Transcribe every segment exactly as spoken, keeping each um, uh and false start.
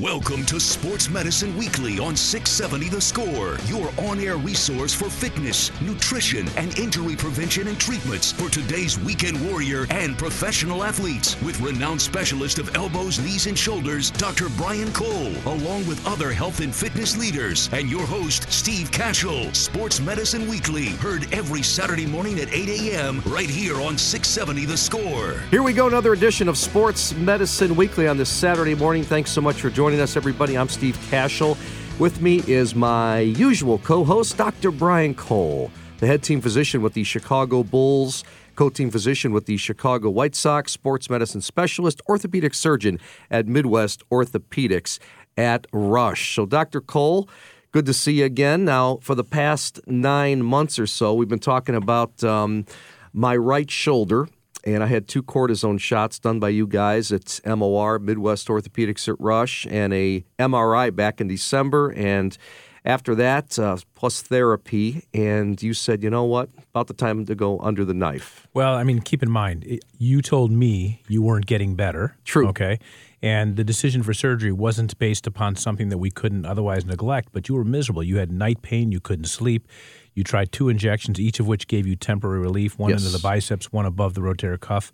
Welcome to Sports Medicine Weekly on six seventy The Score, your on-air resource for fitness, nutrition, and injury prevention and treatments for today's weekend warrior and professional athletes with renowned specialist of elbows, knees, and shoulders, Doctor Brian Cole, along with other health and fitness leaders, and your host, Steve Cashel. Sports Medicine Weekly, heard every Saturday morning at eight a.m. right here on six seventy The Score. Here we go, another edition of Sports Medicine Weekly on this Saturday morning. Thanks so much for joining Joining us, everybody. I'm Steve Cashel. With me is my usual co-host, Doctor Brian Cole, the head team physician with the Chicago Bulls, co-team physician with the Chicago White Sox, sports medicine specialist, orthopedic surgeon at Midwest Orthopedics at Rush. So, Doctor Cole, good to see you again. Now, for the past nine months or so, we've been talking about um, my right shoulder. And I had two cortisone shots done by you guys at M O R, Midwest Orthopedics at Rush, and a M R I back in December. And after that, uh, plus therapy. And you said, you know what, about the time to go under the knife. Well, I mean, keep in mind, it, you told me you weren't getting better. True. Okay. And the decision for surgery wasn't based upon something that we couldn't otherwise neglect, but you were miserable. You had night pain. You couldn't sleep. You tried two injections, each of which gave you temporary relief, one yes. into the biceps, one above the rotator cuff.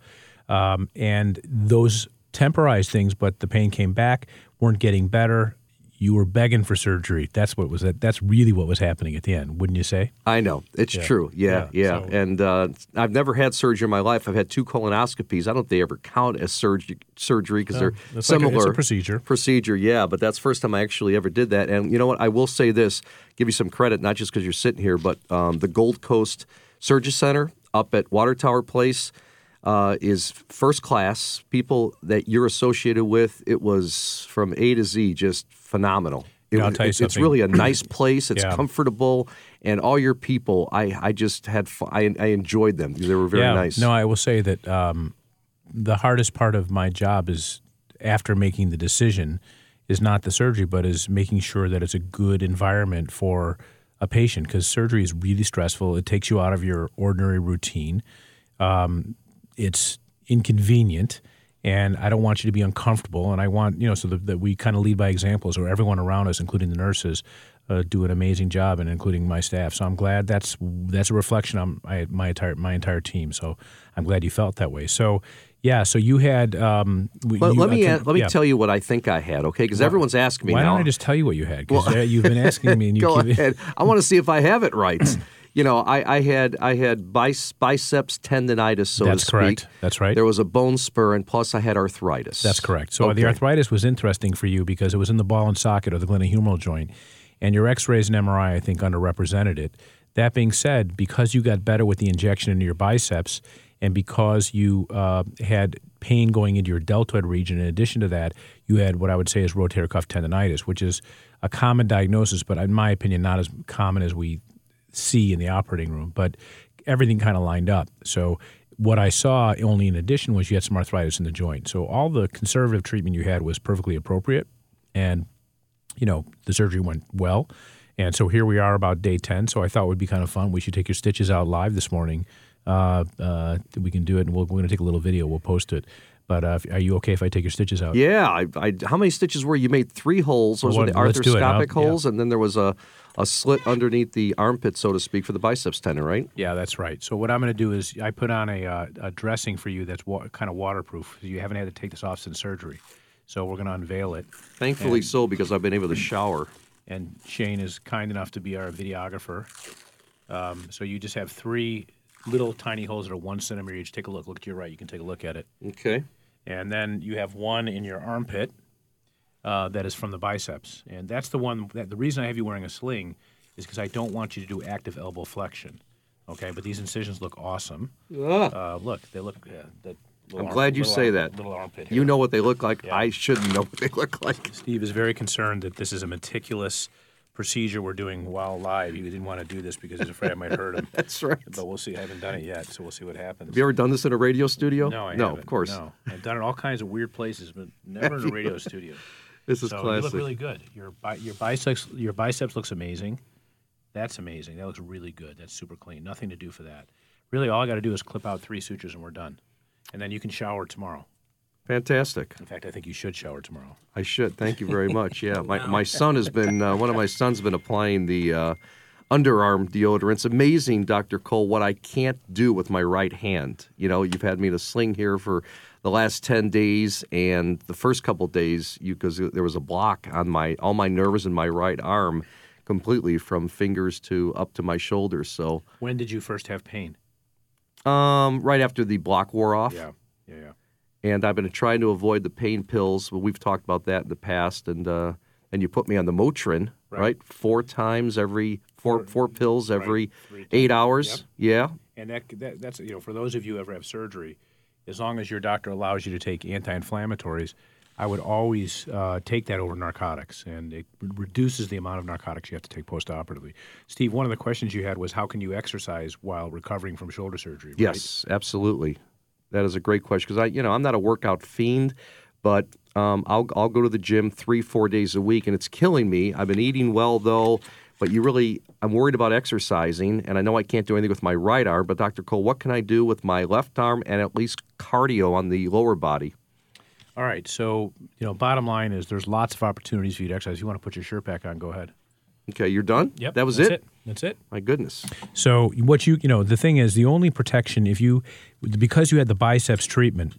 Um, and those temporized things, but the pain came back, weren't getting better. You were begging for surgery. That's what was that. That's really what was happening at the end, wouldn't you say? I know. It's yeah. true. Yeah, yeah. yeah. So, and uh, I've never had surgery in my life. I've had two colonoscopies. I don't think they ever count as surg- surgery because no, they're similar. Like a, it's a procedure. Procedure, yeah. But that's the first time I actually ever did that. And you know what? I will say this, give you some credit, not just because you're sitting here, but um, the Gold Coast Surgery Center up at Water Tower Place uh, is first class. People that you're associated with, it was from A to Z, just phenomenal. It, yeah, it's, it's really a nice place. It's yeah. comfortable. And all your people, I, I just had fun. I, I enjoyed them. They were very yeah. nice. No, I will say that um, the hardest part of my job is after making the decision is not the surgery, but is making sure that it's a good environment for a patient because surgery is really stressful. It takes you out of your ordinary routine. Um, it's inconvenient. And I don't want you to be uncomfortable. And I want, you know, so that we kind of lead by examples where everyone around us, including the nurses, uh, do an amazing job and including my staff. So I'm glad that's that's a reflection on my, my entire my entire team. So I'm glad you felt that way. So, yeah, so you had um, – Let you, me can, let me yeah. tell you what I think I had, okay? Because well, everyone's asking me why now. Why don't I just tell you what you had? Because well, you've been asking me. And you Go keep, ahead. I want to see if I have it right. You know, I, I had I had biceps tendonitis, so That's to speak. Correct. That's right. There was a bone spur, and plus I had arthritis. That's correct. So okay. The arthritis was interesting for you because it was in the ball and socket or the glenohumeral joint, and your x-rays and M R I, I think, underrepresented it. That being said, because you got better with the injection into your biceps and because you uh, had pain going into your deltoid region, in addition to that, you had what I would say is rotator cuff tendonitis, which is a common diagnosis, but in my opinion, not as common as we see in the operating room, but everything kind of lined up. So what I saw only in addition was you had some arthritis in the joint. So all the conservative treatment you had was perfectly appropriate, and, you know, the surgery went well. And so here we are about day ten, so I thought it would be kind of fun. We should take your stitches out live this morning. Uh, uh, we can do it, and we'll, we're going to take a little video. We'll post it. But uh, are you okay if I take your stitches out? Yeah. I, I, how many stitches were you? You made three holes. Those well, were the arthroscopic holes, yeah. and then there was a, a slit underneath the armpit, so to speak, for the biceps tendon, right? Yeah, that's right. So what I'm going to do is I put on a, uh, a dressing for you that's wa- kind of waterproof. You haven't had to take this off since surgery. So we're going to unveil it. Thankfully and, so, because I've been able to shower. And Shane is kind enough to be our videographer. Um, so you just have three little tiny holes that are one centimeter each. Take a look. Look to your right. You can take a look at it. Okay. And then you have one in your armpit uh, that is from the biceps. And that's the one that the reason I have you wearing a sling is because I don't want you to do active elbow flexion. Okay, but these incisions look awesome. Uh, look, they look. Uh, that I'm arm, glad you little, say that. Little armpit. Here. You know what they look like. Yeah. I shouldn't know what they look like. Steve is very concerned that this is a meticulous procedure we're doing while live. He didn't want to do this because he's afraid I might hurt him. That's right. But we'll see. I haven't done it yet, so we'll see what happens. Have you ever done this in a radio studio? No, I no, haven't. No, of course. No. I've done it all kinds of weird places, but never in a radio studio. This is so classic. You look really good. Your bi- your biceps your biceps looks amazing. That's amazing. That looks really good. That's super clean. Nothing to do for that. Really, all I got to do is clip out three sutures and we're done. And then you can shower tomorrow. Fantastic. In fact, I think you should shower tomorrow. I should. Thank you very much. Yeah, my my son has been uh, one of my sons has been applying the uh, underarm deodorant. It's amazing, Doctor Cole, what I can't do with my right hand. You know, you've had me in a sling here for the last ten days, and the first couple of days, because there was a block on my all my nerves in my right arm, completely from fingers to up to my shoulders. So when did you first have pain? Um, right after the block wore off. Yeah. Yeah. Yeah. And I've been trying to avoid the pain pills. Well, we've talked about that in the past. And uh, and you put me on the Motrin, right? right? Four times every four, – four, four pills every right. eight hours. Yep. Yeah. And that, that that's – you know, for those of you who ever have surgery, as long as your doctor allows you to take anti-inflammatories, I would always uh, take that over narcotics. And it reduces the amount of narcotics you have to take postoperatively. Steve, one of the questions you had was how can you exercise while recovering from shoulder surgery, right? Yes, absolutely. That is a great question because I, you know, I'm not a workout fiend, but um, I'll I'll go to the gym three, four days a week, and it's killing me. I've been eating well though, but you really, I'm worried about exercising, and I know I can't do anything with my right arm. But Doctor Cole, what can I do with my left arm and at least cardio on the lower body? All right. So you know, bottom line is there's lots of opportunities for you to exercise. If you want to put your shirt back on, go ahead. Okay, you're done? Yep. That was it? it? That's it. My goodness. So what you, you know, the thing is the only protection if you, because you had the biceps treatment,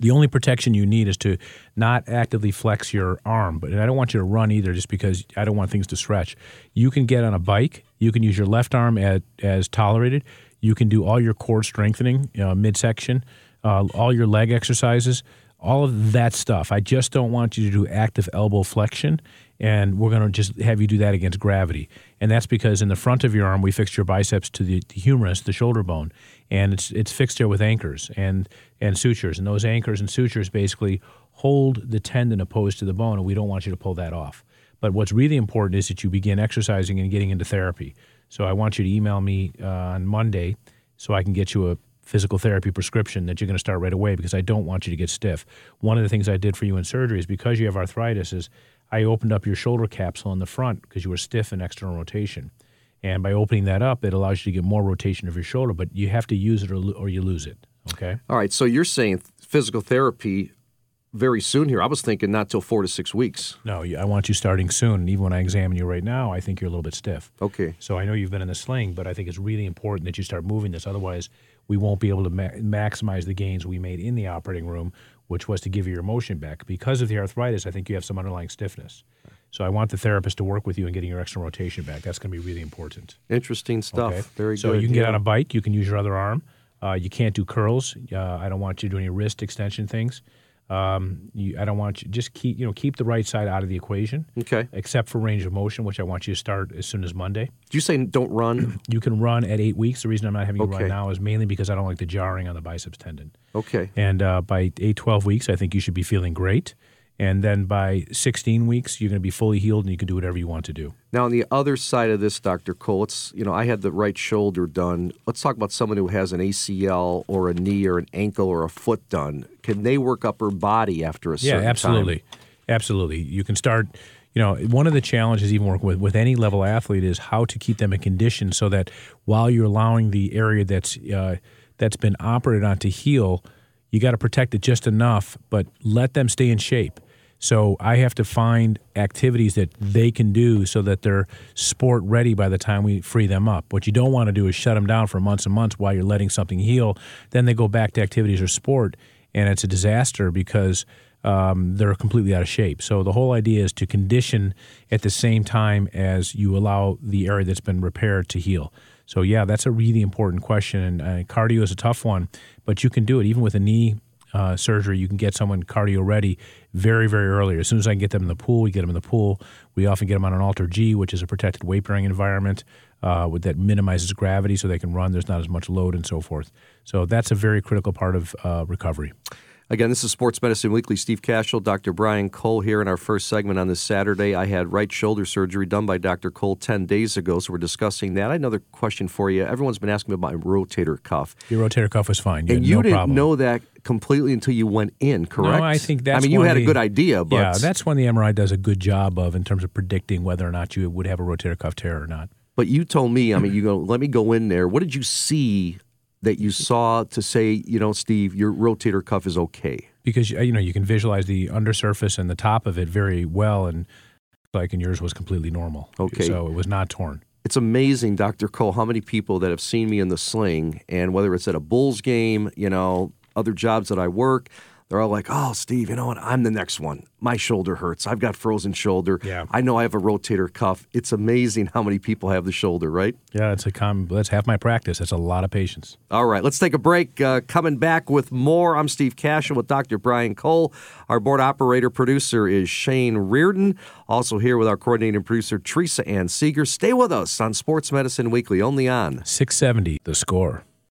the only protection you need is to not actively flex your arm. But I don't want you to run either just because I don't want things to stretch. You can get on a bike. You can use your left arm at, as tolerated. You can do all your core strengthening, uh, midsection, uh, all your leg exercises. All of that stuff. I just don't want you to do active elbow flexion, and we're going to just have you do that against gravity. And that's because in the front of your arm, we fixed your biceps to the, the humerus, the shoulder bone, and it's it's fixed there with anchors and, and sutures. And those anchors and sutures basically hold the tendon opposed to the bone, and we don't want you to pull that off. But what's really important is that you begin exercising and getting into therapy. So I want you to email me uh, on Monday so I can get you a physical therapy prescription that you're going to start right away because I don't want you to get stiff. One of the things I did for you in surgery is because you have arthritis is I opened up your shoulder capsule in the front because you were stiff in external rotation. And by opening that up, it allows you to get more rotation of your shoulder, but you have to use it or, or you lose it, okay? All right, so you're saying physical therapy very soon here. I was thinking not till four to six weeks. No, I want you starting soon. And even when I examine you right now, I think you're a little bit stiff. Okay. So I know you've been in the sling, but I think it's really important that you start moving this. Otherwise, we won't be able to ma- maximize the gains we made in the operating room, which was to give you your motion back. Because of the arthritis, I think you have some underlying stiffness. So I want the therapist to work with you in getting your external rotation back. That's going to be really important. Interesting stuff. Okay? Very so good. So you can get yeah. on a bike. You can use your other arm. Uh, you can't do curls. Uh, I don't want you to do any wrist extension things. Um, you, I don't want you just keep you know keep the right side out of the equation. Okay. Except for range of motion, which I want you to start as soon as Monday. Did you say don't run? You can run at eight weeks. The reason I'm not having you okay. run now is mainly because I don't like the jarring on the biceps tendon. Okay. And uh, by eight twelve weeks, I think you should be feeling great. And then by sixteen weeks, you're going to be fully healed, and you can do whatever you want to do. Now, on the other side of this, Doctor Cole, it's, you know, I had the right shoulder done. Let's talk about someone who has an A C L or a knee or an ankle or a foot done. Can they work upper body after a certain time? Yeah, absolutely. Absolutely. You can start, you know, one of the challenges even working with, with any level athlete is how to keep them in condition so that while you're allowing the area that's uh, that's been operated on to heal, you got to protect it just enough, but let them stay in shape. So I have to find activities that they can do so that they're sport ready by the time we free them up. What you don't want to do is shut them down for months and months while you're letting something heal. Then they go back to activities or sport, and it's a disaster because um, they're completely out of shape. So the whole idea is to condition at the same time as you allow the area that's been repaired to heal. So, yeah, that's a really important question, and uh, cardio is a tough one, but you can do it even with a knee Uh, surgery, you can get someone cardio ready very, very early. As soon as I can get them in the pool, we get them in the pool. We often get them on an Alter G, which is a protected weight bearing environment uh, with, that minimizes gravity so they can run. There's not as much load and so forth. So that's a very critical part of uh, recovery. Again, this is Sports Medicine Weekly. Steve Cashel, Doctor Brian Cole here in our first segment on this Saturday. I had right shoulder surgery done by Doctor Cole ten days ago, so we're discussing that. I had another question for you. Everyone's been asking me about my rotator cuff. Your rotator cuff was fine. You and you no didn't problem. know that completely until you went in, correct? No, I think that's I mean, you had the, a good idea, but... Yeah, that's when the M R I does a good job of in terms of predicting whether or not you would have a rotator cuff tear or not. But you told me, I mean, you go, let me go in there. What did you see that you saw to say, you know, Steve, your rotator cuff is okay? because, you know, you can visualize the undersurface and the top of it very well, and like and yours was completely normal. Okay. So it was not torn. It's amazing, Doctor Cole, how many people that have seen me in the sling, and whether it's at a Bulls game, you know, other jobs that I work, they're all like, oh, Steve, you know what? I'm the next one. My shoulder hurts. I've got frozen shoulder. Yeah. I know I have a rotator cuff. It's amazing how many people have the shoulder, right? Yeah, it's a com- that's half my practice. That's a lot of patients. All right, let's take a break. Uh, coming back with more. I'm Steve Cashel with Doctor Brian Cole. Our board operator producer is Shane Reardon. Also here with our coordinating producer, Teresa Ann Seeger. Stay with us on Sports Medicine Weekly, only on six seventy The Score.